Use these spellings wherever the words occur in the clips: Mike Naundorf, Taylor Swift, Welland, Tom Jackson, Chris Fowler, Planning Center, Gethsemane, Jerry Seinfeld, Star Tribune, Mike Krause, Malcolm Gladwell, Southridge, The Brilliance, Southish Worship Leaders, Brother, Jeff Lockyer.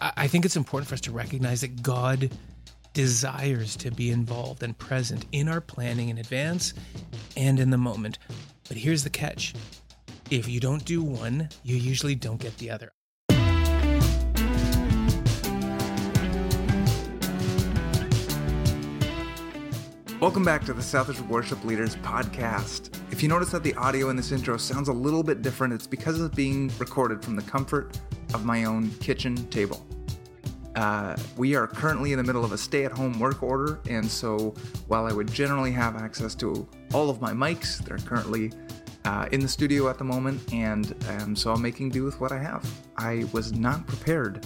I think it's important for us to recognize that God desires to be involved and present in our planning in advance and in the moment. But here's the catch. If you don't do one, you usually don't get the other. Welcome back to the Southish Worship Leaders podcast. If you notice that the audio in this intro sounds a little bit different, it's because it's being recorded from the comfort of my own kitchen table. We are currently in the middle of a stay-at-home work order, and so while I would generally have access to all of my mics, they're currently in the studio at the moment, and so I'm making do with what I have. I was not prepared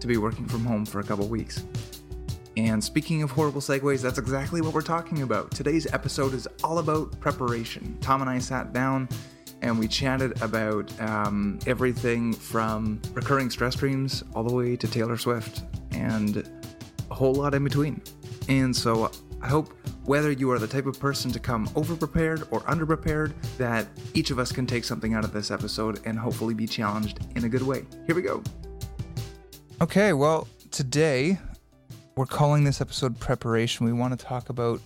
to be working from home for a couple weeks. And speaking of horrible segues, that's exactly what we're talking about. Today's episode is all about preparation. Tom and I sat down and we chatted about everything from recurring stress dreams all the way to Taylor Swift and a whole lot in between. And so I hope whether you are the type of person to come over-prepared or under-prepared, that each of us can take something out of this episode and hopefully be challenged in a good way. Here we go. Okay, well, today, we're calling this episode Preparation. We want to talk about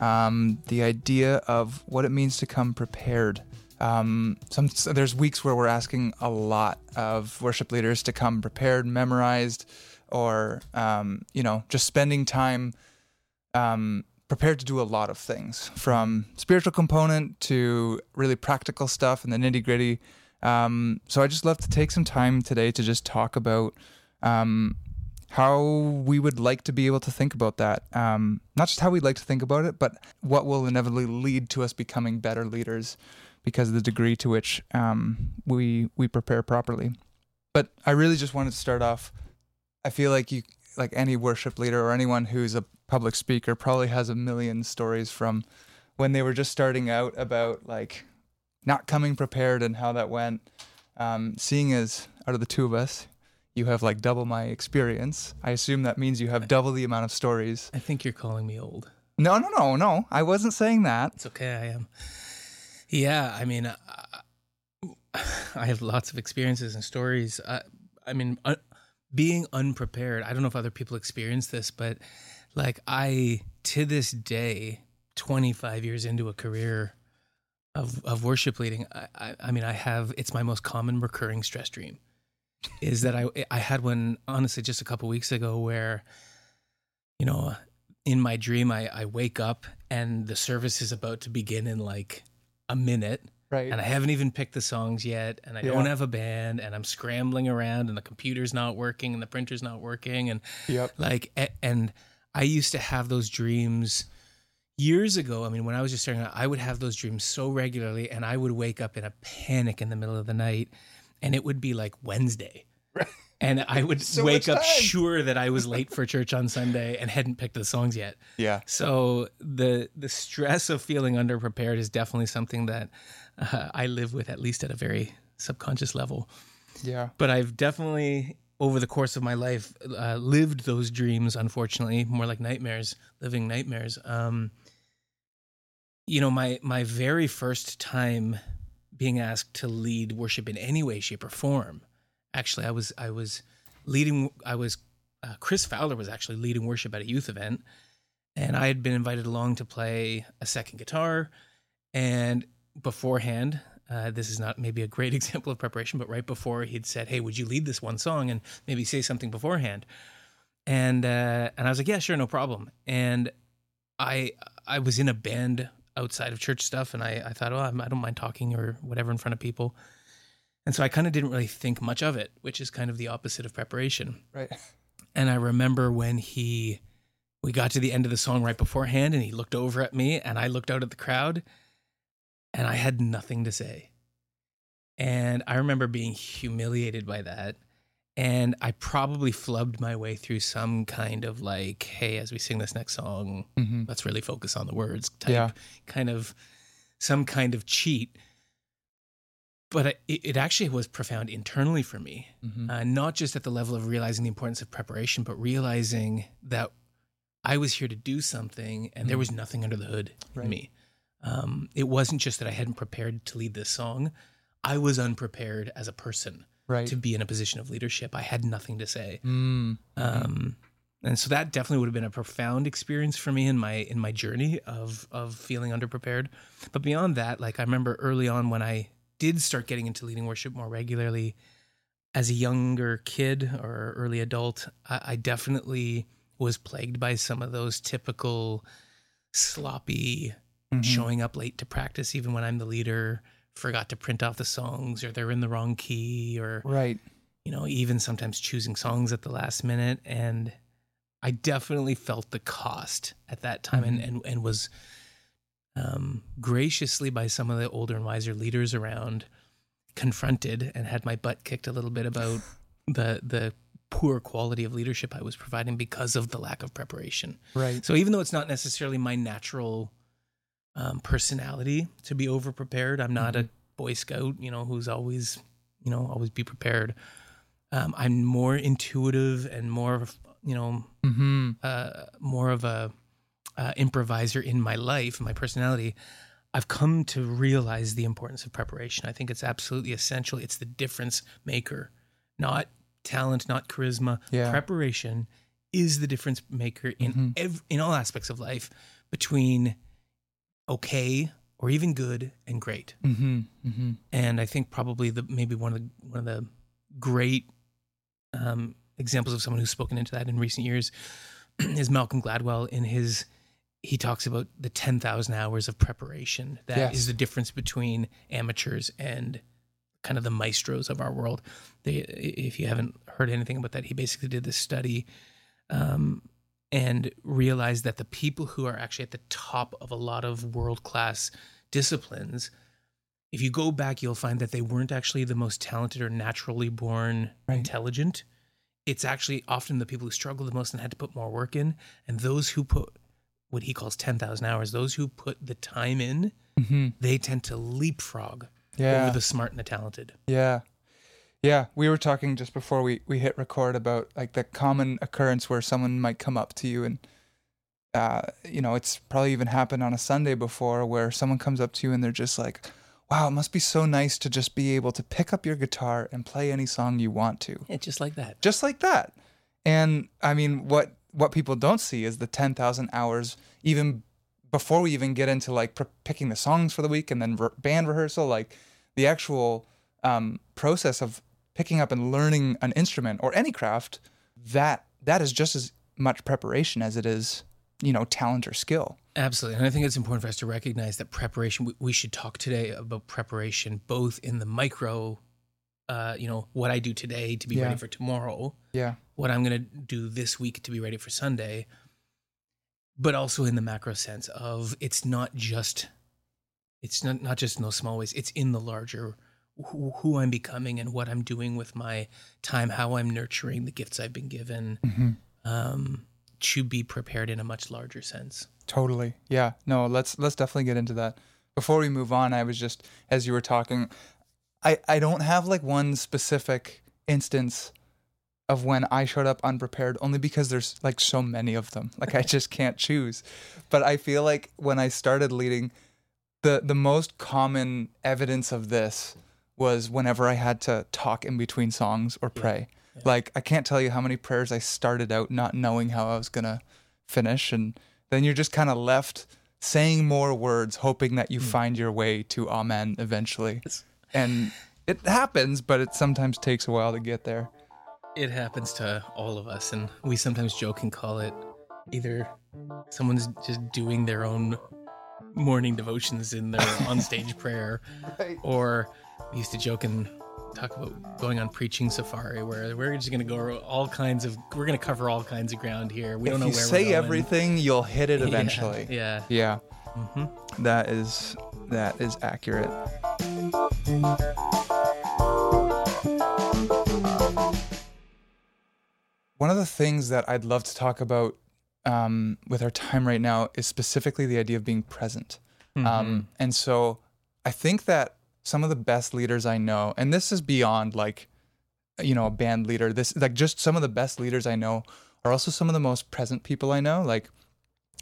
the idea of what it means to come prepared. There's weeks where we're asking a lot of worship leaders to come prepared, memorized, or, just spending time prepared to do a lot of things, from spiritual component to really practical stuff and the nitty-gritty. So I just love to take some time today to just talk about how we would like to be able to think about that. Not just how we'd like to think about it, but what will inevitably lead to us becoming better leaders because of the degree to which we prepare properly. But I really just wanted to start off, I feel like you, like any worship leader or anyone who's a public speaker probably has a million stories from when they were just starting out about like not coming prepared and how that went. Seeing as out of the two of us, you have like double my experience. I assume that means you have double the amount of stories. I think you're calling me old. No. I wasn't saying that. It's okay, I am. Yeah, I mean, I have lots of experiences and stories. I mean, being unprepared, I don't know if other people experience this, but like to this day, 25 years into a career of worship leading, it's my most common recurring stress dream. Is that I had one, honestly, just a couple weeks ago where, you know, in my dream, I wake up and the service is about to begin in like a minute. Right. And I haven't even picked the songs yet. And I don't have a band, and I'm scrambling around and the computer's not working and the printer's not working. And and I used to have those dreams years ago. I mean, when I was just starting out, I would have those dreams so regularly, and I would wake up in a panic in the middle of the night. And it would be like Wednesday. Right. And I would wake up sure that I was late for church on Sunday and hadn't picked the songs yet. Yeah. So the stress of feeling underprepared is definitely something that I live with, at least at a very subconscious level. Yeah. But I've definitely, over the course of my life, lived those dreams, unfortunately, more like nightmares, living nightmares. My very first time being asked to lead worship in any way, shape, or form. Actually, Chris Fowler was actually leading worship at a youth event, and I had been invited along to play a second guitar. And beforehand, this is not maybe a great example of preparation, but right before he'd said, "Hey, would you lead this one song and maybe say something beforehand?" And I was like, "Yeah, sure, no problem." And I was in a band outside of church stuff, and I thought, oh, I don't mind talking or whatever in front of people. And so I kind of didn't really think much of it, which is kind of the opposite of preparation. Right. And I remember when we got to the end of the song right beforehand, and he looked over at me, and I looked out at the crowd, and I had nothing to say. And I remember being humiliated by that. And I probably flubbed my way through some kind of like, hey, as we sing this next song, let's really focus on the words type, kind of some kind of cheat. But it actually was profound internally for me, not just at the level of realizing the importance of preparation, but realizing that I was here to do something and there was nothing under the hood in me. It wasn't just that I hadn't prepared to lead this song. I was unprepared as a person. right. to be in a position of leadership. I had nothing to say. And so that definitely would have been a profound experience for me in my journey of feeling underprepared. But beyond that, like I remember early on when I did start getting into leading worship more regularly as a younger kid or early adult, I definitely was plagued by some of those typical sloppy showing up late to practice, even when I'm the leader, forgot to print off the songs or they're in the wrong key or, you know, even sometimes choosing songs at the last minute. And I definitely felt the cost at that time and was graciously by some of the older and wiser leaders around confronted and had my butt kicked a little bit about the poor quality of leadership I was providing because of the lack of preparation. So even though it's not necessarily my natural personality to be overprepared, I'm not a Boy Scout, you know, who's always, you know, always be prepared. I'm more intuitive and more, you know, more of a improviser in my life, my personality. I've come to realize the importance of preparation. I think it's absolutely essential. It's the difference maker, not talent, not charisma. Preparation is the difference maker in in all aspects of life between okay or even good and great. And I think probably one of the great examples of someone who's spoken into that in recent years is Malcolm Gladwell in his, he talks about the 10,000 hours of preparation. That is the difference between amateurs and kind of the maestros of our world. They, if you haven't heard anything about that, he basically did this study and realized that the people who are actually at the top of a lot of world-class disciplines, if you go back, you'll find that they weren't actually the most talented or naturally born intelligent. It's actually often the people who struggle the most and had to put more work in. And those who put what he calls 10,000 hours, those who put the time in, they tend to leapfrog over the smart and the talented. Yeah. We were talking just before we hit record about like the common occurrence where someone might come up to you and, you know, it's probably even happened on a Sunday before where someone comes up to you and they're just like, wow, it must be so nice to just be able to pick up your guitar and play any song you want to. Yeah, just like that. Just like that. And I mean, what people don't see is the 10,000 hours, even before we even get into like picking the songs for the week and then band rehearsal, like the actual process of picking up and learning an instrument or any craft, that is just as much preparation as it is, you know, talent or skill. Absolutely. And I think it's important for us to recognize that preparation, we should talk today about preparation, both in the micro, you know, what I do today to be ready for tomorrow. What I'm going to do this week to be ready for Sunday, but also in the macro sense of it's not just in those small ways. It's in the larger who I'm becoming and what I'm doing with my time, how I'm nurturing the gifts I've been given, to be prepared in a much larger sense. Totally. Yeah. No, let's definitely get into that. Before we move on, I was just, as you were talking, I don't have like one specific instance of when I showed up unprepared, only because there's like so many of them. Like I just can't choose. But I feel like when I started leading, the most common evidence of this was whenever I had to talk in between songs or pray. Yeah. Like I can't tell you how many prayers I started out not knowing how I was gonna finish, and then you're just kind of left saying more words, hoping that you find your way to amen eventually. And it happens, but it sometimes takes a while to get there. It happens to all of us, and we sometimes joke and call it either someone's just doing their own morning devotions in their onstage prayer, or we used to joke and talk about going on preaching safari, where we're just going to go we're going to cover all kinds of ground here. We don't know where we're going. If you say everything, you'll hit it eventually. Yeah. Mm-hmm. That is accurate. One of the things that I'd love to talk about with our time right now is specifically the idea of being present. And so I think that some of the best leaders I know, and this is beyond like, you know, a band leader, this like just some of the best leaders I know are also some of the most present people I know. Like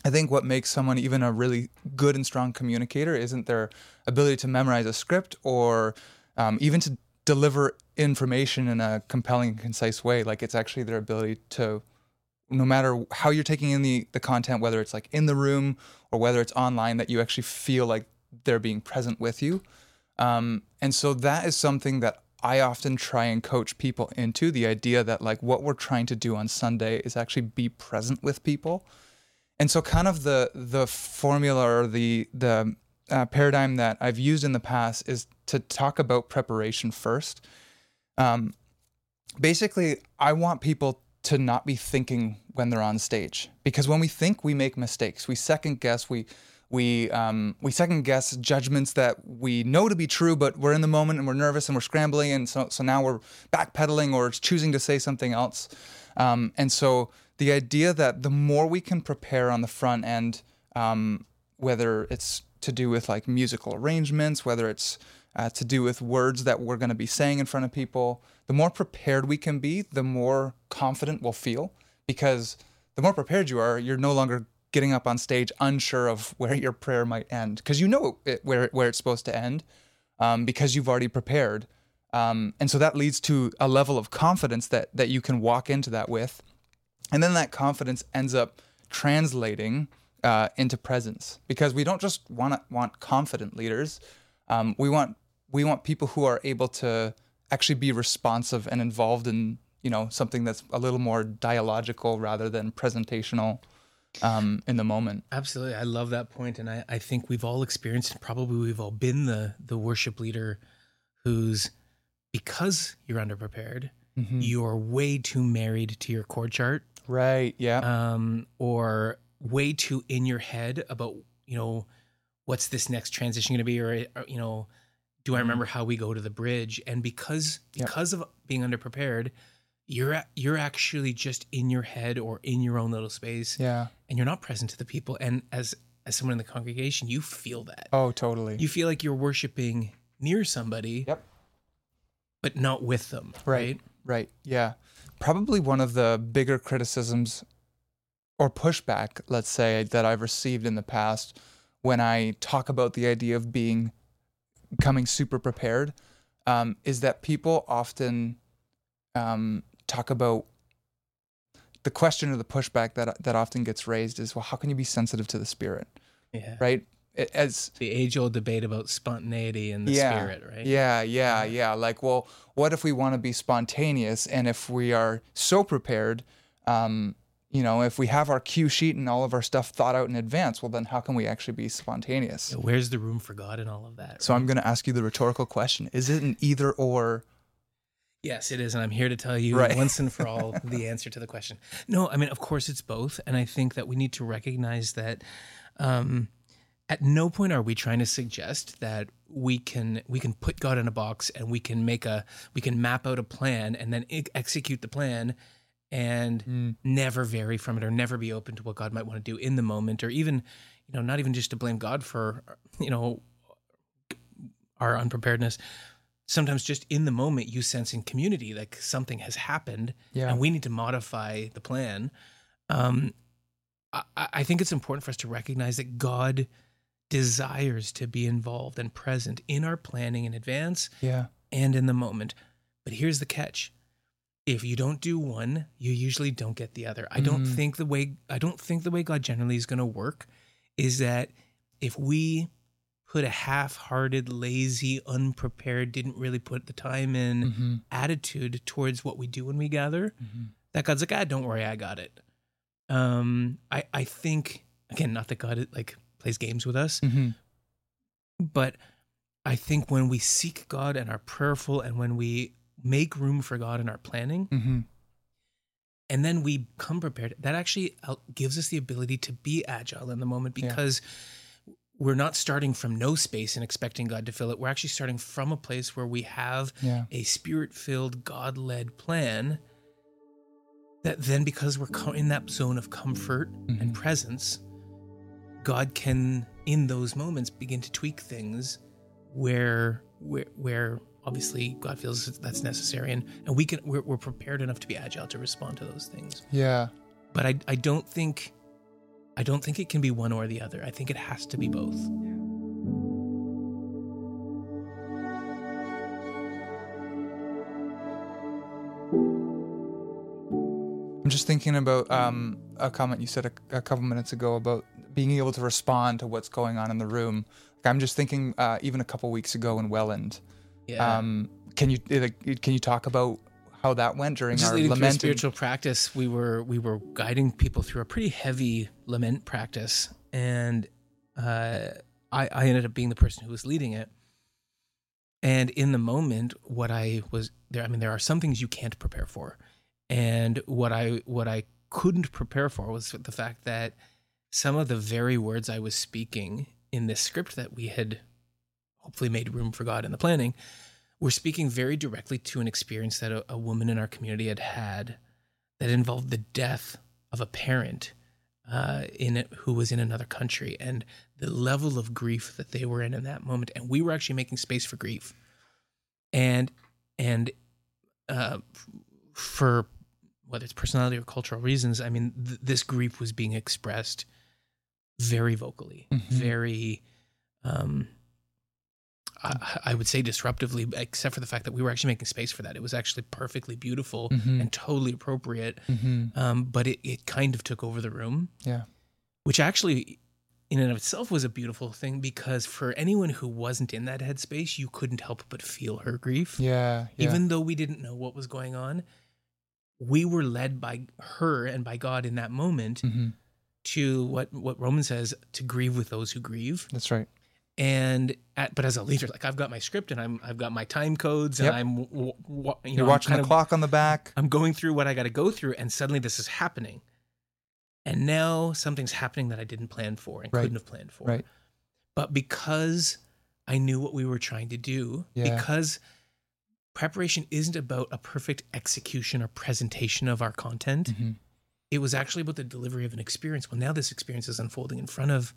I think what makes someone even a really good and strong communicator isn't their ability to memorize a script or even to deliver information in a compelling and concise way. Like, it's actually their ability to, no matter how you're taking in the content, whether it's like in the room or whether it's online, that you actually feel like they're being present with you. And so that is something that I often try and coach people into, the idea that like what we're trying to do on Sunday is actually be present with people. And so kind of the formula or the paradigm that I've used in the past is to talk about preparation first. Basically, I want people to not be thinking when they're on stage, because when we think, we make mistakes. We second guess, we second guess judgments that we know to be true, but we're in the moment and we're nervous and we're scrambling. And so now we're backpedaling or choosing to say something else. And so the idea that the more we can prepare on the front end, whether it's to do with like musical arrangements, whether it's to do with words that we're going to be saying in front of people, the more prepared we can be, the more confident we'll feel, because the more prepared you are, you're no longer getting up on stage unsure of where your prayer might end, because you know where it's supposed to end, because you've already prepared. And so that leads to a level of confidence that you can walk into that with. And then that confidence ends up translating into presence, because we don't just want confident leaders. We want people who are able to actually be responsive and involved in, you know, something that's a little more dialogical rather than presentational in the moment. Absolutely. I love that point. And I think we've all experienced, probably we've all been the worship leader who's, because you're underprepared, mm-hmm. you're way too married to your chord chart. Right. Yeah. Or way too in your head about, you know, what's this next transition going to be? Or, you know, do I remember how we go to the bridge? And because of being underprepared, you're actually just in your head or in your own little space. Yeah. And you're not present to the people. And as someone in the congregation, you feel that. Oh, totally. You feel like you're worshiping near somebody. Yep. But not with them. Right. Right. Yeah. Probably one of the bigger criticisms or pushback, let's say, that I've received in the past when I talk about the idea of becoming super prepared, is that people often talk about the question or the pushback that often gets raised is, well, how can you be sensitive to the Spirit? Yeah. Right? As the age-old debate about spontaneity and the Spirit, right? Yeah. Like, well, what if we want to be spontaneous, and if we are so prepared, you know, if we have our cue sheet and all of our stuff thought out in advance, well, then how can we actually be spontaneous? Yeah, where's the room for God in all of that? Right? So I'm going to ask you the rhetorical question. Is it an either or? Yes, it is. And I'm here to tell you once and for all the answer to the question. No, I mean, of course it's both. And I think that we need to recognize that at no point are we trying to suggest that we can put God in a box and we can map out a plan and then execute the plan and never vary from it or never be open to what God might want to do in the moment, or even, you know, not even just to blame God for, you know, our unpreparedness. Sometimes just in the moment you sense in community like something has happened and we need to modify the plan. I think it's important for us to recognize that God desires to be involved and present in our planning in advance and in the moment. But here's the catch. If you don't do one, you usually don't get the other. I don't think the way God generally is going to work is that if we put a half-hearted, lazy, unprepared, didn't really put the time in attitude towards what we do when we gather, that God's like, don't worry, I got it. I think, again, not that God like plays games with us, but I think when we seek God and are prayerful and when we make room for God in our planning, and then we come prepared, that actually gives us the ability to be agile in the moment, because we're not starting from no space and expecting God to fill it. We're actually starting from a place where we have a Spirit-filled, God-led plan that then, because we're in that zone of comfort and presence, God can, in those moments, begin to tweak things where obviously God feels that's necessary, and we're prepared enough to be agile to respond to those things. Yeah. But I don't think it can be one or the other. I think it has to be both. just thinking about a comment you said a couple minutes ago about being able to respond to what's going on in the room. Like, I'm just thinking even a couple weeks ago in Welland. Yeah. Can you talk about how that went during our lament spiritual practice? We were guiding people through a pretty heavy lament practice, and I ended up being the person who was leading it. And in the moment, what I was there, I mean, there are some things you can't prepare for, and what I couldn't prepare for was the fact that some of the very words I was speaking in this script that we had hopefully made room for God in the planning, were speaking very directly to an experience that a woman in our community had had that involved the death of a parent who was in another country, and the level of grief that they were in that moment. And we were actually making space for grief. And for whether it's personality or cultural reasons, I mean, this grief was being expressed very vocally, mm-hmm. very... I would say disruptively, except for the fact that we were actually making space for that. It was actually perfectly beautiful mm-hmm. and totally appropriate. Mm-hmm. But it kind of took over the room. Yeah. Which actually in and of itself was a beautiful thing, because for anyone who wasn't in that headspace, you couldn't help but feel her grief. Yeah. Even though we didn't know what was going on, we were led by her and by God in that moment mm-hmm. to what Romans says, to grieve with those who grieve. That's right. And but as a leader, like, I've got my script and I've got my time codes and yep. You're watching the clock on the back. I'm going through what I got to go through, and suddenly this is happening, and now something's happening that I didn't plan for and right. couldn't have planned for. Right. But because I knew what we were trying to do, yeah. because preparation isn't about a perfect execution or presentation of our content. Mm-hmm. It was actually about the delivery of an experience. Well, now this experience is unfolding in front of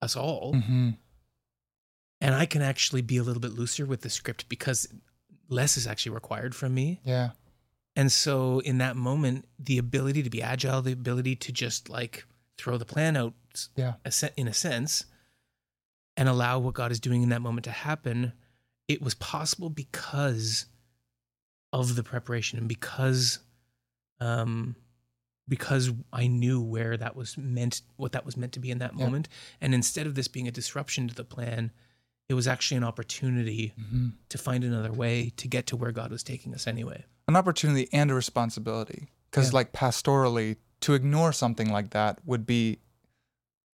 us all. Mm-hmm. And I can actually be a little bit looser with the script because less is actually required from me. Yeah. And so in that moment, the ability to be agile, the ability to just like throw the plan out yeah. in a sense and allow what God is doing in that moment to happen, it was possible because of the preparation and because I knew where that was meant, what that was meant to be in that yeah. moment. And instead of this being a disruption to the plan, it was actually an opportunity mm-hmm. to find another way to get to where God was taking us anyway. An opportunity and a responsibility. Because yeah. like pastorally, to ignore something like that would be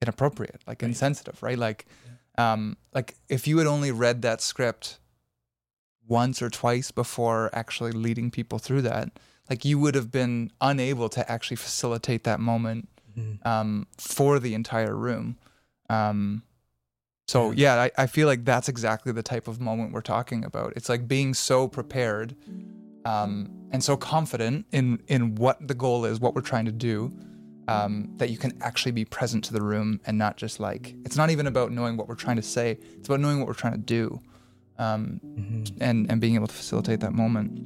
inappropriate, like right. insensitive, right? Like, yeah. Like if you had only read that script once or twice before actually leading people through that, like you would have been unable to actually facilitate that moment mm-hmm. For the entire room. So yeah, I feel like that's exactly the type of moment we're talking about. It's like being so prepared and so confident in what the goal is, what we're trying to do, that you can actually be present to the room and not just like, it's not even about knowing what we're trying to say. It's about knowing what we're trying to do mm-hmm. and being able to facilitate that moment.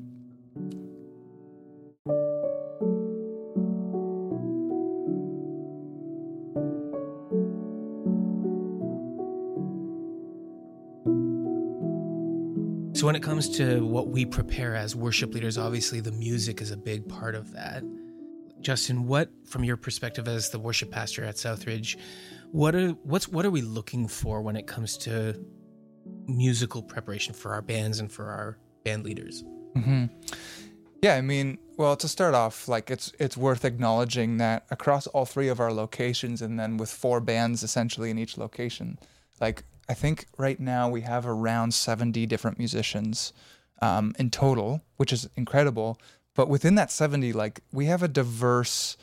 So when it comes to what we prepare as worship leaders, obviously the music is a big part of that. Justin, what, from your perspective as the worship pastor at Southridge, what are we looking for when it comes to musical preparation for our bands and for our band leaders? Mm-hmm. Yeah, I mean, well, to start off, like it's worth acknowledging that across all three of our locations, and then with four bands essentially in each location, like, I think right now we have around 70 different musicians in total, which is incredible. But within that 70, like, we have a diverse,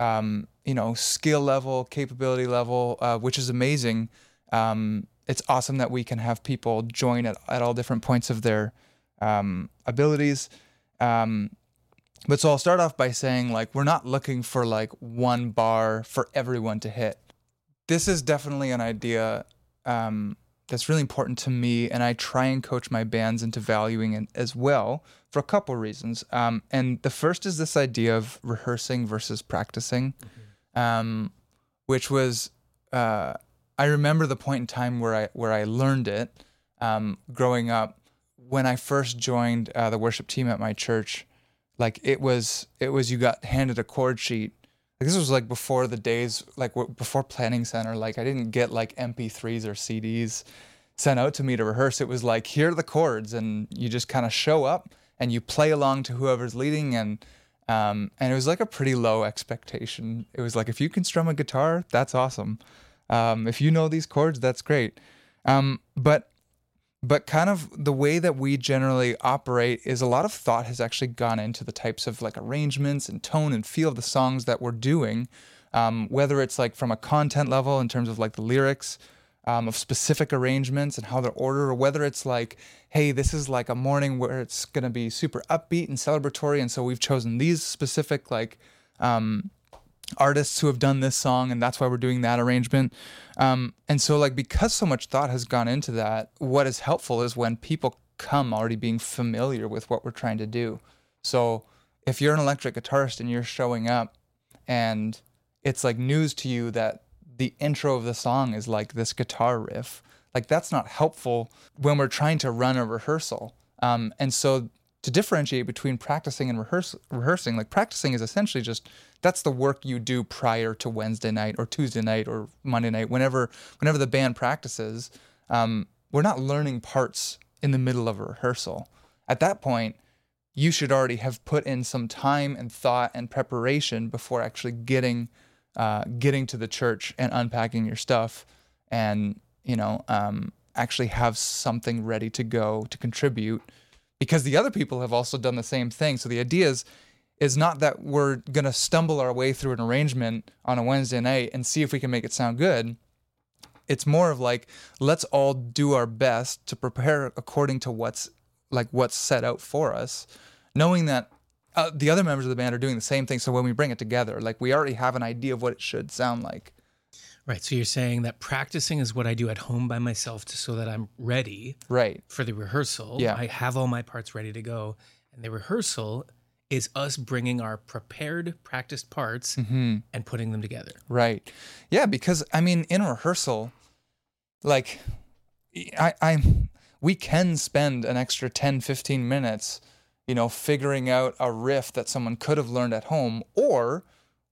skill level, capability level, which is amazing. It's awesome that we can have people join at all different points of their abilities. But so I'll start off by saying, like, we're not looking for like one bar for everyone to hit. This is definitely an idea that's really important to me, and I try and coach my bands into valuing it as well for a couple reasons. And the first is this idea of rehearsing versus practicing, mm-hmm. Which was I remember the point in time where I learned it growing up. When I first joined the worship team at my church, Like it was you got handed a chord sheet. Like this was like before the days, like before Planning Center. Like I didn't get like MP3s or CDs sent out to me to rehearse. It was like, here are the chords, and you just kind of show up and you play along to whoever's leading. And it was like a pretty low expectation. It was like, if you can strum a guitar, that's awesome. If you know these chords, that's great. But kind of the way that we generally operate is a lot of thought has actually gone into the types of like arrangements and tone and feel of the songs that we're doing, whether it's like from a content level in terms of like the lyrics, of specific arrangements and how they're ordered, or whether it's like, hey, this is like a morning where it's going to be super upbeat and celebratory, and so we've chosen these specific like artists who have done this song, and that's why we're doing that arrangement. And so like, because so much thought has gone into that, what is helpful is when people come already being familiar with what we're trying to do. So if you're an electric guitarist and you're showing up and it's like news to you that the intro of the song is like this guitar riff, like that's not helpful when we're trying to run a rehearsal. And so to differentiate between practicing and rehearsing, like practicing is essentially just, that's the work you do prior to Wednesday night or Tuesday night or Monday night, whenever the band practices. We're not learning parts in the middle of a rehearsal. At that point, you should already have put in some time and thought and preparation before actually getting to the church and unpacking your stuff and, actually have something ready to go to contribute, because the other people have also done the same thing. So the idea is not that we're going to stumble our way through an arrangement on a Wednesday night and see if we can make it sound good. It's more of like, let's all do our best to prepare according to what's set out for us, knowing that the other members of the band are doing the same thing. So when we bring it together, like we already have an idea of what it should sound like. Right. So you're saying that practicing is what I do at home by myself so that I'm ready, right, for the rehearsal. Yeah. I have all my parts ready to go. And the rehearsal is us bringing our prepared, practiced parts, mm-hmm, and putting them together. Right. Yeah. Because, in a rehearsal, like we can spend an extra 10, 15 minutes figuring out a riff that someone could have learned at home, or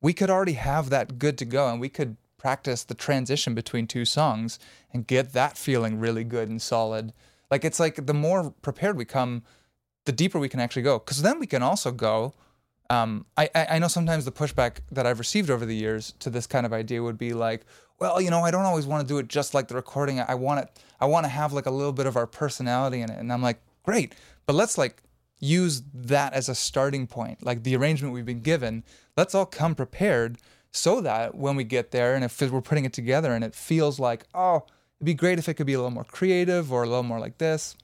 we could already have that good to go and we could practice the transition between two songs and get that feeling really good and solid. Like, it's like the more prepared we come, the deeper we can actually go. Because then we can also go, I know sometimes the pushback that I've received over the years to this kind of idea would be like, well, I don't always want to do it just like the recording. I want to have like a little bit of our personality in it. And I'm like, great, but let's like use that as a starting point. Like the arrangement we've been given, let's all come prepared so that when we get there and if we're putting it together and it feels like, oh, it'd be great if it could be a little more creative or a little more like this.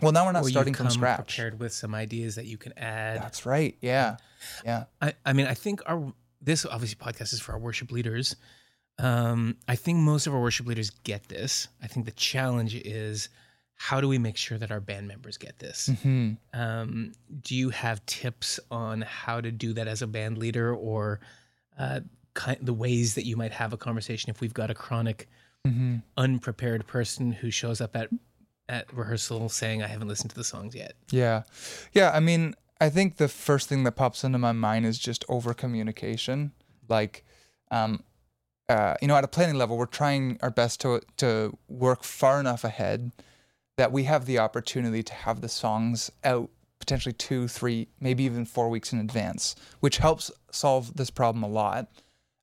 Well, now we're not starting from scratch. Or you come prepared with some ideas that you can add. That's right. Yeah. Yeah. I think this obviously podcast is for our worship leaders. I think most of our worship leaders get this. I think the challenge is, how do we make sure that our band members get this? Mm-hmm. Do you have tips on how to do that as a band leader, or the ways that you might have a conversation if we've got a chronic, mm-hmm, unprepared person who shows up at rehearsal saying, I haven't listened to the songs yet? Yeah. Yeah. I think the first thing that pops into my mind is just over-communication. Like, at a planning level, we're trying our best to work far enough ahead that we have the opportunity to have the songs out potentially 2, 3, maybe even 4 weeks in advance, which helps solve this problem a lot.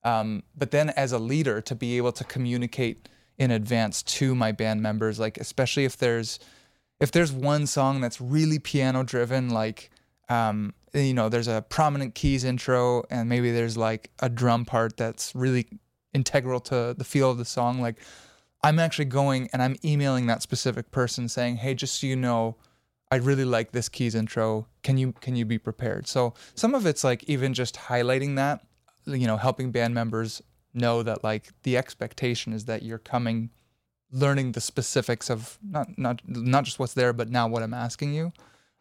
But then as a leader, to be able to communicate in advance to my band members, like especially if there's one song that's really piano driven, like, there's a prominent keys intro and maybe there's like a drum part that's really integral to the feel of the song, like I'm actually going and I'm emailing that specific person saying, hey, just so you know, I really like this keys intro. Can you be prepared? So some of it's like even just highlighting that, helping band members know that like the expectation is that you're coming, learning the specifics of not just what's there, but now what I'm asking you.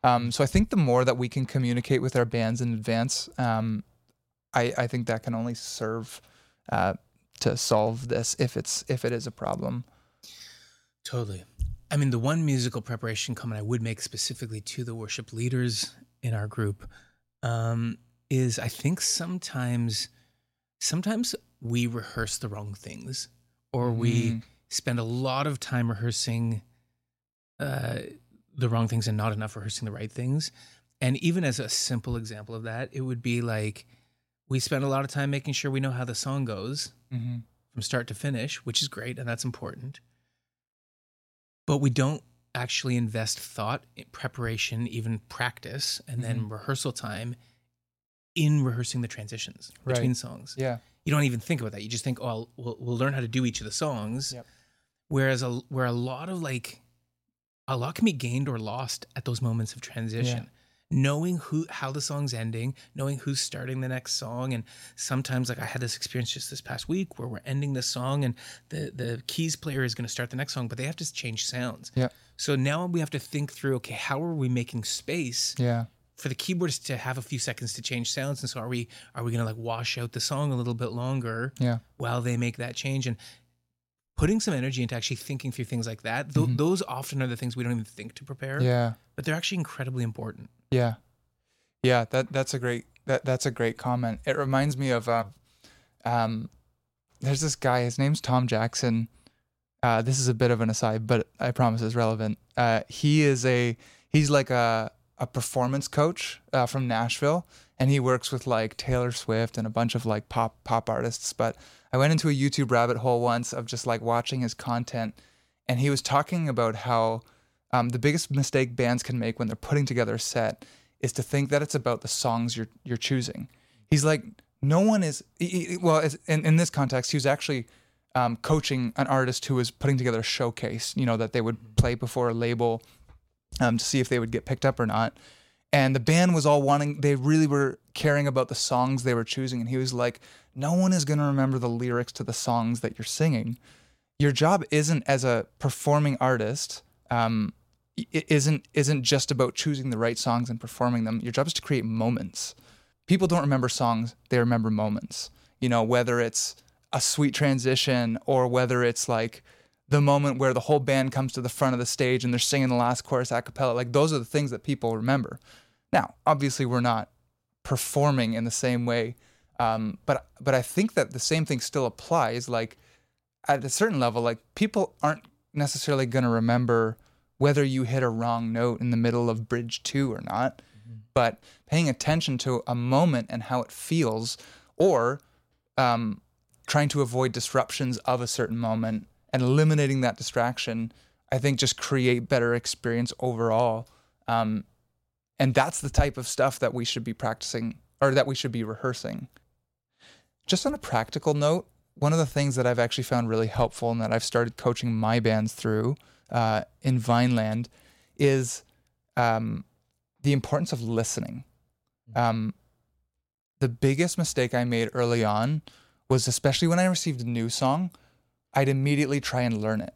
So I think the more that we can communicate with our bands in advance, I think that can only serve to solve this if it is a problem. Totally. The one musical preparation comment I would make specifically to the worship leaders in our group is I think sometimes we rehearse the wrong things, or we spend a lot of time rehearsing the wrong things and not enough rehearsing the right things. And even as a simple example of that, it would be like we spend a lot of time making sure we know how the song goes from start to finish, which is great, and that's important. But we don't actually invest thought, preparation, even practice, and then rehearsal time in rehearsing the transitions between songs. Yeah. You don't even think about that. You just think, oh, we'll learn how to do each of the songs. Yep. Whereas a lot can be gained or lost at those moments of transition. Yeah. Knowing how the song's ending, knowing who's starting the next song. And sometimes, like, I had this experience just this past week where we're ending this song and the keys player is going to start the next song, but they have to change sounds. Yeah. So now we have to think through, okay, how are we making space for the keyboardist to have a few seconds to change sounds? And so are we going to, like, wash out the song a little bit longer while they make that change? And putting some energy into actually thinking through things like that. Those often are the things we don't even think to prepare. Yeah. But they're actually incredibly important. Yeah. Yeah. That's a great comment. It reminds me of, there's this guy, his name's Tom Jackson. This is a bit of an aside, but I promise it's relevant. He's like a performance coach from Nashville, and he works with, like, Taylor Swift and a bunch of, like, pop artists. But I went into a YouTube rabbit hole once of just, like, watching his content, and he was talking about how the biggest mistake bands can make when they're putting together a set is to think that it's about the songs you're choosing. He's like, no one is, in this context, he was actually coaching an artist who was putting together a showcase, you know, that they would play before a label, to see if they would get picked up or not. And the band was all they really were caring about the songs they were choosing. And he was like, no one is going to remember the lyrics to the songs that you're singing. Your job isn't, as a performing artist, isn't just about choosing the right songs and performing them. Your job is to create moments. People don't remember songs, they remember moments. You know, whether it's a sweet transition or whether it's, like, the moment where the whole band comes to the front of the stage and they're singing the last chorus a cappella, like, those are the things that people remember. Now, obviously, we're not performing in the same way, but I think that the same thing still applies. Like, at a certain level, like, people aren't necessarily going to remember whether you hit a wrong note in the middle of bridge 2 or not, but paying attention to a moment and how it feels, or trying to avoid disruptions of a certain moment and eliminating that distraction, I think, just create better experience overall. And that's the type of stuff that we should be practicing, or that we should be rehearsing. Just on a practical note, one of the things that I've actually found really helpful and that I've started coaching my bands through in Vineland is the importance of listening. The biggest mistake I made early on was, especially when I received a new song, I'd immediately try and learn it.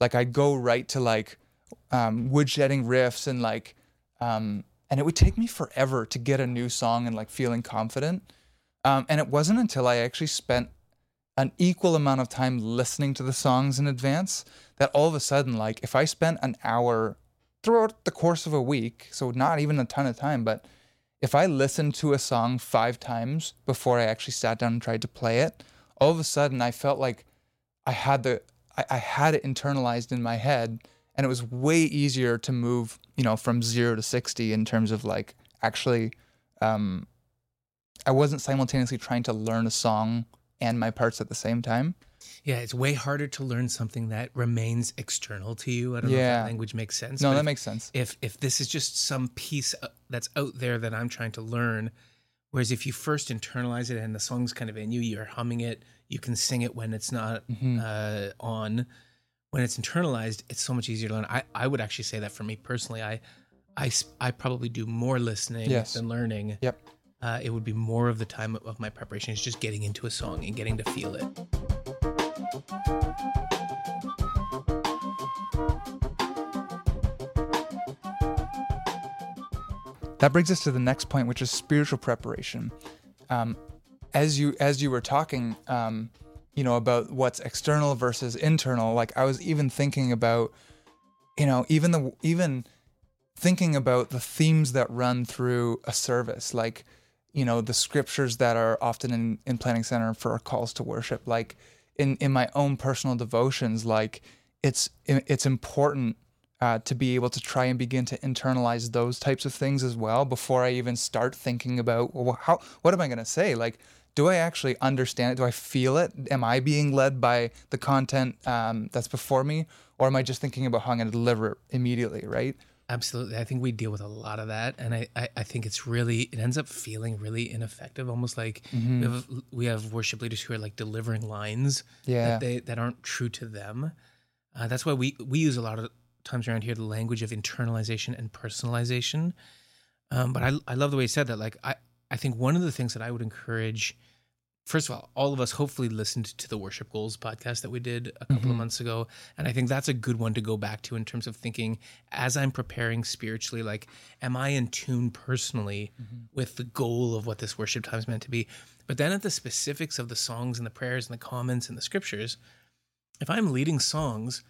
Like, I'd go right to, like, woodshedding riffs and, like, and it would take me forever to get a new song and, like, feeling confident. And it wasn't until I actually spent an equal amount of time listening to the songs in advance that all of a sudden, like, if I spent an hour throughout the course of a week, so not even a ton of time, but if I listened to a song 5 times before I actually sat down and tried to play it, all of a sudden I felt like I had it internalized in my head, and it was way easier to move, you know, from 0 to 60 in terms of, like, actually, I wasn't simultaneously trying to learn a song and my parts at the same time. Yeah, it's way harder to learn something that remains external to you. I don't know if that language makes sense. No, that makes sense. If this is just some piece that's out there that I'm trying to learn, whereas if you first internalize it and the song's kind of in you, you're humming it, you can sing it when it's not on. When it's internalized, it's so much easier to learn. I would actually say that for me personally, I probably do more listening than learning. Yep. It would be more of the time of my preparation is just getting into a song and getting to feel it. That brings us to the next point, which is spiritual preparation. As you were talking, you know, about what's external versus internal, like, I was even thinking about, you know, even thinking about the themes that run through a service, like, you know, the scriptures that are often in Planning Center for our calls to worship, like in my own personal devotions, like it's important to be able to try and begin to internalize those types of things as well before I even start thinking about, well, what am I going to say? Like, do I actually understand it? Do I feel it? Am I being led by the content that's before me? Or am I just thinking about how I'm going to deliver it immediately, right? Absolutely. I think we deal with a lot of that. And I think it's really, it ends up feeling really ineffective, almost like we have worship leaders who are like delivering lines that aren't true to them. That's why we use a lot of times around here the language of internalization and personalization. But I love the way you said that. Like, I think one of the things that I would encourage, first of all of us hopefully listened to the Worship Goals podcast that we did a couple of months ago. And I think that's a good one to go back to in terms of thinking, as I'm preparing spiritually, like, am I in tune personally with the goal of what this worship time is meant to be? But then at the specifics of the songs and the prayers and the comments and the scriptures, if I'm leading songs,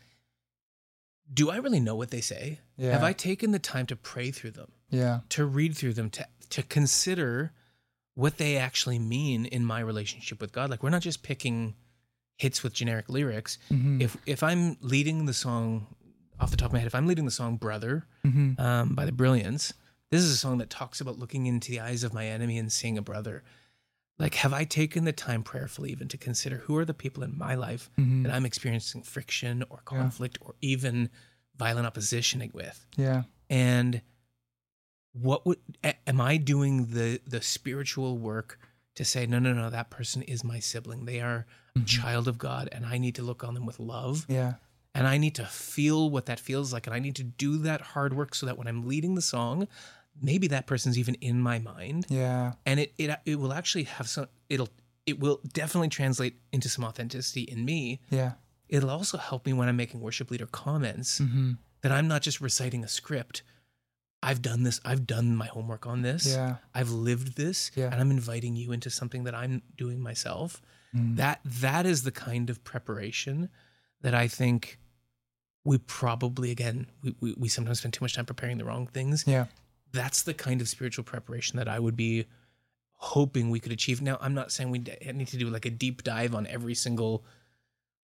do I really know what they say? Yeah. Have I taken the time to pray through them? Yeah. To read through them, to consider what they actually mean in my relationship with God. Like, we're not just picking hits with generic lyrics. If I'm leading the song, off the top of my head, if I'm leading the song Brother by The Brilliance, this is a song that talks about looking into the eyes of my enemy and seeing a brother. Like, have I taken the time prayerfully even to consider who are the people in my life that I'm experiencing friction or conflict or even violent opposition with? Yeah. And what am I doing the spiritual work to say, no, that person is my sibling. They are a child of God, and I need to look on them with love. Yeah. And I need to feel what that feels like, and I need to do that hard work so that when I'm leading the song, maybe that person's even in my mind. Yeah. And it will actually have it will definitely translate into some authenticity in me. Yeah. It'll also help me when I'm making worship leader comments that I'm not just reciting a script. I've done this. I've done my homework on this. Yeah. I've lived this, and I'm inviting you into something that I'm doing myself. That is the kind of preparation that I think we probably, again, we sometimes spend too much time preparing the wrong things. Yeah. That's the kind of spiritual preparation that I would be hoping we could achieve. Now, I'm not saying we need to do like a deep dive on every single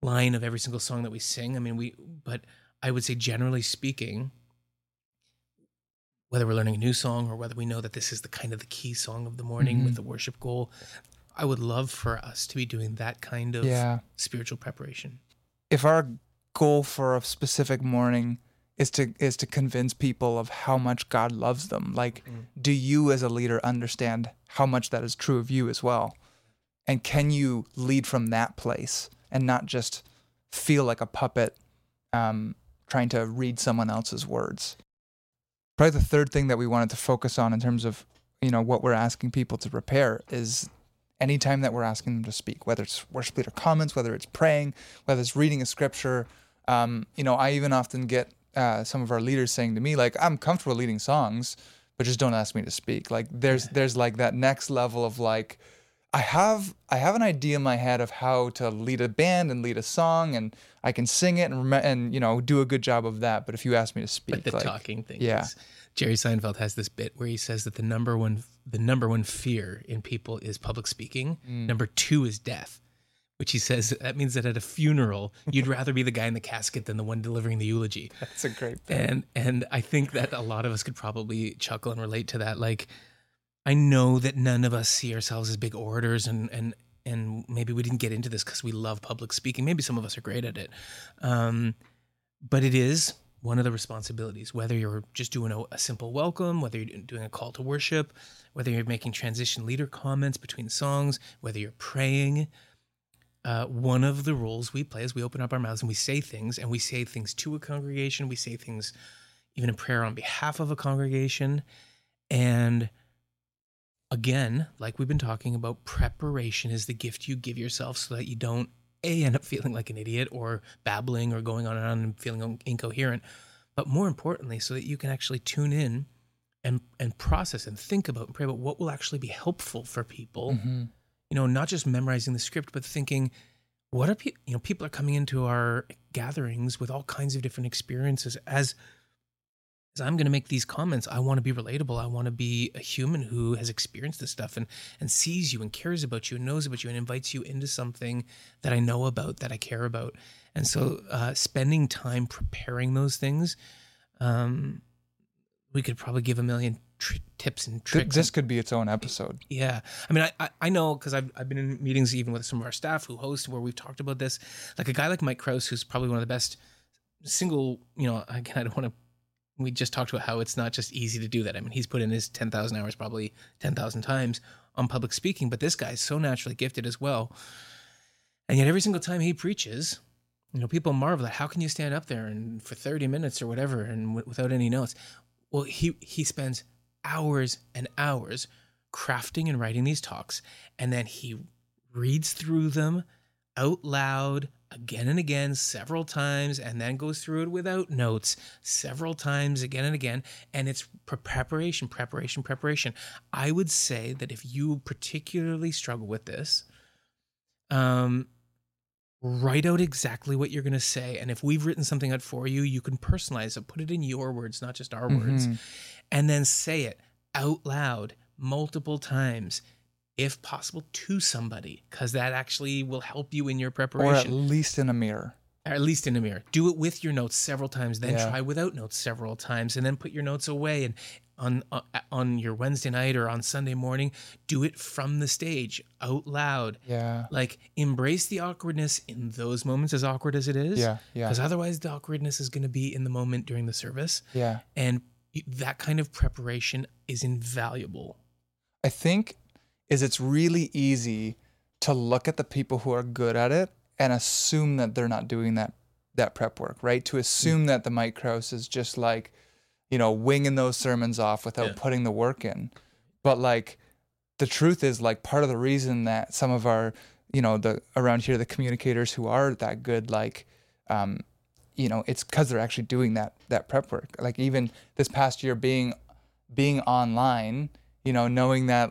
line of every single song that we sing. I mean, but I would say, generally speaking, whether we're learning a new song or whether we know that this is the kind of the key song of the morning with the worship goal, I would love for us to be doing that kind of spiritual preparation. If our goal for a specific morning is to convince people of how much God loves them. Like, do you as a leader understand how much that is true of you as well? And can you lead from that place and not just feel like a puppet trying to read someone else's words? Probably the third thing that we wanted to focus on in terms of, you know, what we're asking people to prepare is anytime that we're asking them to speak, whether it's worship leader comments, whether it's praying, whether it's reading a scripture. You know, I even often get some of our leaders saying to me, like, I'm comfortable leading songs, but just don't ask me to speak. Like, there's like that next level of like, I have an idea in my head of how to lead a band and lead a song, and I can sing it and you know, do a good job of that. But if you ask me to speak, but the talking thing, is, Jerry Seinfeld has this bit where he says that the number one fear in people is public speaking. Number two is death. Which he says, that means that at a funeral, you'd rather be the guy in the casket than the one delivering the eulogy. That's a great thing. And I think that a lot of us could probably chuckle and relate to that. Like, I know that none of us see ourselves as big orators, and maybe we didn't get into this because we love public speaking. Maybe some of us are great at it. But it is one of the responsibilities, whether you're just doing a simple welcome, whether you're doing a call to worship, whether you're making transition leader comments between songs, whether you're praying. One of the roles we play is we open up our mouths and we say things, and we say things to a congregation. We say things, even a prayer on behalf of a congregation. And again, like we've been talking about, preparation is the gift you give yourself so that you don't end up feeling like an idiot or babbling or going on and on and feeling incoherent, but more importantly, so that you can actually tune in and process and think about and pray about what will actually be helpful for people. You know, not just memorizing the script, but thinking, what are people, you know, people are coming into our gatherings with all kinds of different experiences as is I'm going to make these comments. I want to be relatable. I want to be a human who has experienced this stuff and sees you and cares about you and knows about you and invites you into something that I know about, that I care about. And so spending time preparing those things, we could probably give a million tips and tricks. This could be its own episode. Yeah. I mean, I know because I've been in meetings even with some of our staff who host where we've talked about this. Like a guy like Mike Krause, who's probably one of the best single, again, I don't want to, we just talked about how it's not just easy to do that. I mean, he's put in his 10,000 hours probably 10,000 times on public speaking, but this guy is so naturally gifted as well. And yet every single time he preaches, people marvel at how can you stand up there and for 30 minutes or whatever and without any notes. Well, he spends hours and hours crafting and writing these talks, and then he reads through them out loud again and again several times, and then goes through it without notes several times again and again, and it's preparation. I would say that if you particularly struggle with this, write out exactly what you're going to say. And if we've written something out for you, you can personalize it, put it in your words, not just our words, and then say it out loud multiple times, if possible, to somebody, because that actually will help you in your preparation. Or at least in a mirror. Do it with your notes several times, then try without notes several times, and then put your notes away. And on your Wednesday night or on Sunday morning, do it from the stage out loud. Yeah. Like embrace the awkwardness in those moments, as awkward as it is. Yeah. Yeah. Because otherwise the awkwardness is going to be in the moment during the service. Yeah. And that kind of preparation is invaluable. I think it's really easy to look at the people who are good at it and assume that they're not doing that prep work, right? To assume that the Mike Krause is just like, winging those sermons off without putting the work in. But the truth is part of the reason that some of our, around here, the communicators who are that good, it's because they're actually doing that prep work. Like even this past year being online, knowing that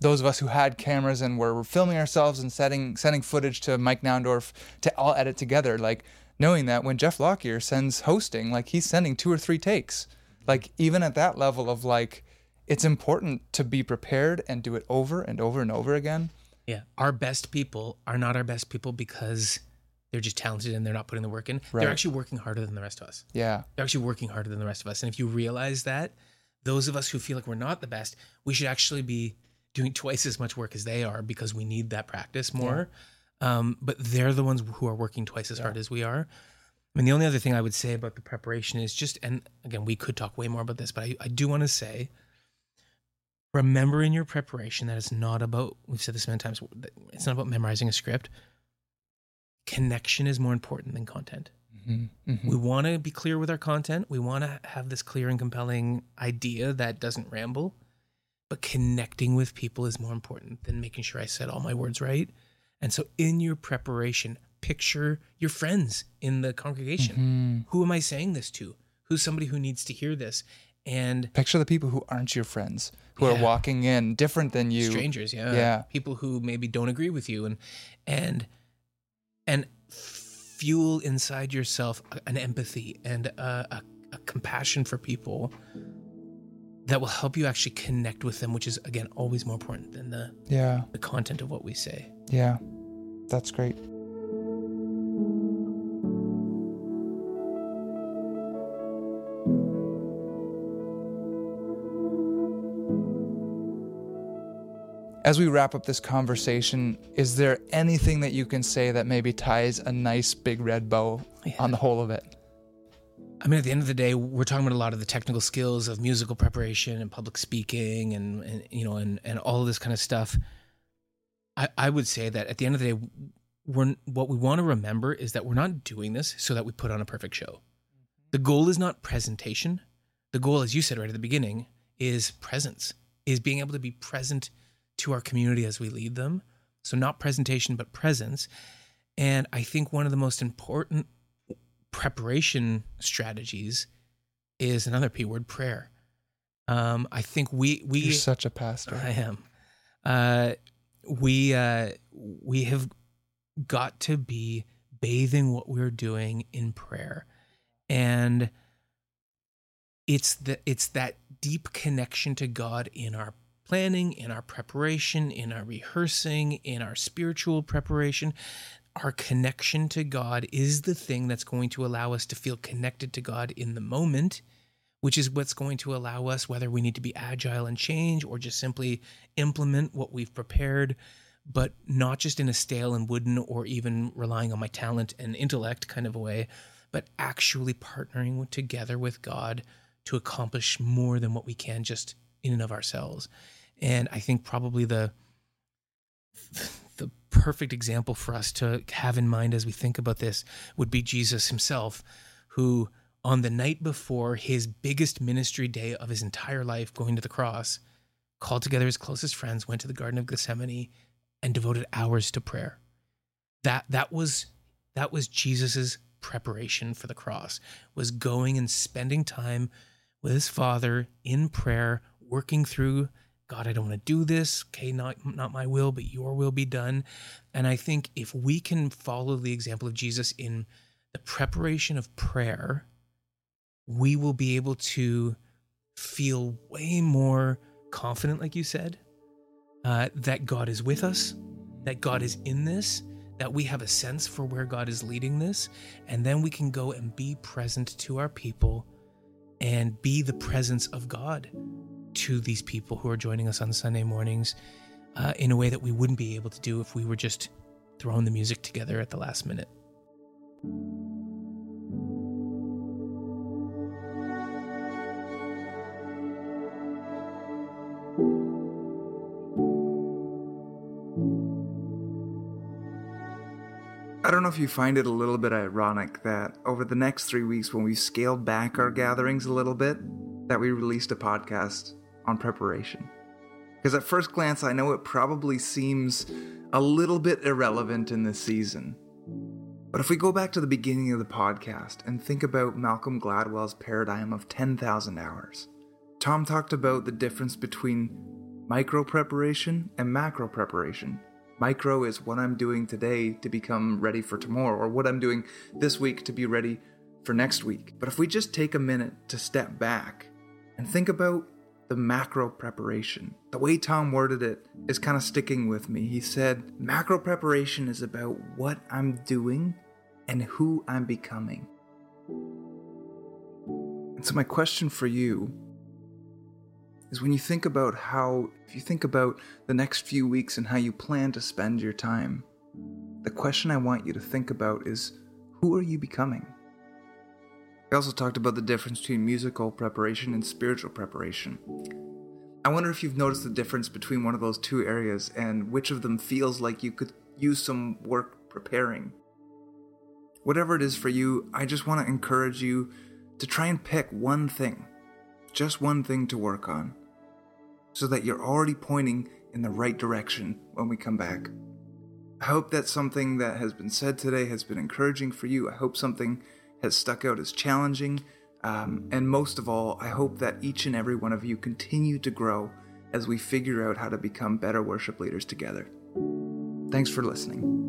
those of us who had cameras and were filming ourselves and sending footage to Mike Naundorf to all edit together, knowing that when Jeff Lockyer sends hosting, he's sending 2 or 3 takes. Even at that level of it's important to be prepared and do it over and over and over again. Yeah. Our best people are not our best people because they're just talented and they're not putting the work in. Right. They're actually working harder than the rest of us. Yeah. And if you realize that, those of us who feel like we're not the best, we should actually be doing twice as much work as they are because we need that practice more. Yeah. But they're the ones who are working twice as hard as we are. I mean, the only other thing I would say about the preparation is just, and again, we could talk way more about this, but I do want to say, remember in your preparation that it's not about, we've said this many times, it's not about memorizing a script. Connection is more important than content. Mm-hmm. Mm-hmm. We want to be clear with our content. We want to have this clear and compelling idea that doesn't ramble, but connecting with people is more important than making sure I said all my words right. And so in your preparation, picture your friends in the congregation. Mm-hmm. Who am I saying this to? Who's somebody who needs to hear this? And picture the people who aren't your friends, who are walking in different than you. Strangers, yeah. People who maybe don't agree with you, and fuel inside yourself an empathy and a compassion for people that will help you actually connect with them, which is, again, always more important than the content of what we say. Yeah, that's great. As we wrap up this conversation, is there anything that you can say that maybe ties a nice big red bow on the whole of it? I mean, at the end of the day, we're talking about a lot of the technical skills of musical preparation and public speaking and all of this kind of stuff. I would say that at the end of the day, what we want to remember is that we're not doing this so that we put on a perfect show. The goal is not presentation. The goal, as you said right at the beginning, is presence, is being able to be present to our community as we lead them. So not presentation, but presence. And I think one of the most important preparation strategies is another P word, prayer. I think we You're such a pastor. I am. We have got to be bathing what we're doing in prayer. And It's that deep connection to God in our planning, in our preparation, in our rehearsing, in our spiritual preparation. Our connection to God is the thing that's going to allow us to feel connected to God in the moment, which is what's going to allow us, whether we need to be agile and change or just simply implement what we've prepared, but not just in a stale and wooden or even relying on my talent and intellect kind of a way, but actually partnering together with God to accomplish more than what we can just in and of ourselves. And I think probably the perfect example for us to have in mind as we think about this would be Jesus himself, who on the night before his biggest ministry day of his entire life, going to the cross, called together his closest friends, went to the Garden of Gethsemane, and devoted hours to prayer. That was Jesus's preparation for the cross, was going and spending time with his Father in prayer, working through, God, I don't want to do this. Okay, not my will, but your will be done. And I think if we can follow the example of Jesus in the preparation of prayer, we will be able to feel way more confident, like you said, that God is with us, that God is in this, that we have a sense for where God is leading this. And then we can go and be present to our people and be the presence of God to these people who are joining us on Sunday mornings in a way that we wouldn't be able to do if we were just throwing the music together at the last minute. I don't know if you find it a little bit ironic that over the next 3 weeks, when we scaled back our gatherings a little bit, that we released a podcast on preparation. Because at first glance, I know it probably seems a little bit irrelevant in this season. But if we go back to the beginning of the podcast and think about Malcolm Gladwell's paradigm of 10,000 hours, Tom talked about the difference between micro preparation and macro preparation. Micro is what I'm doing today to become ready for tomorrow, or what I'm doing this week to be ready for next week. But if we just take a minute to step back and think about the macro preparation, the way Tom worded it is kind of sticking with me. He said, macro preparation is about what I'm doing and who I'm becoming. And so my question for you is, when you think about the next few weeks and how you plan to spend your time, the question I want you to think about is, who are you becoming? I also talked about the difference between musical preparation and spiritual preparation. I wonder if you've noticed the difference between one of those two areas and which of them feels like you could use some work preparing. Whatever it is for you, I just want to encourage you to try and pick one thing, just one thing to work on, so that you're already pointing in the right direction when we come back. I hope that something that has been said today has been encouraging for you. I hope something has stuck out as challenging. And most of all, I hope that each and every one of you continue to grow as we figure out how to become better worship leaders together. Thanks for listening.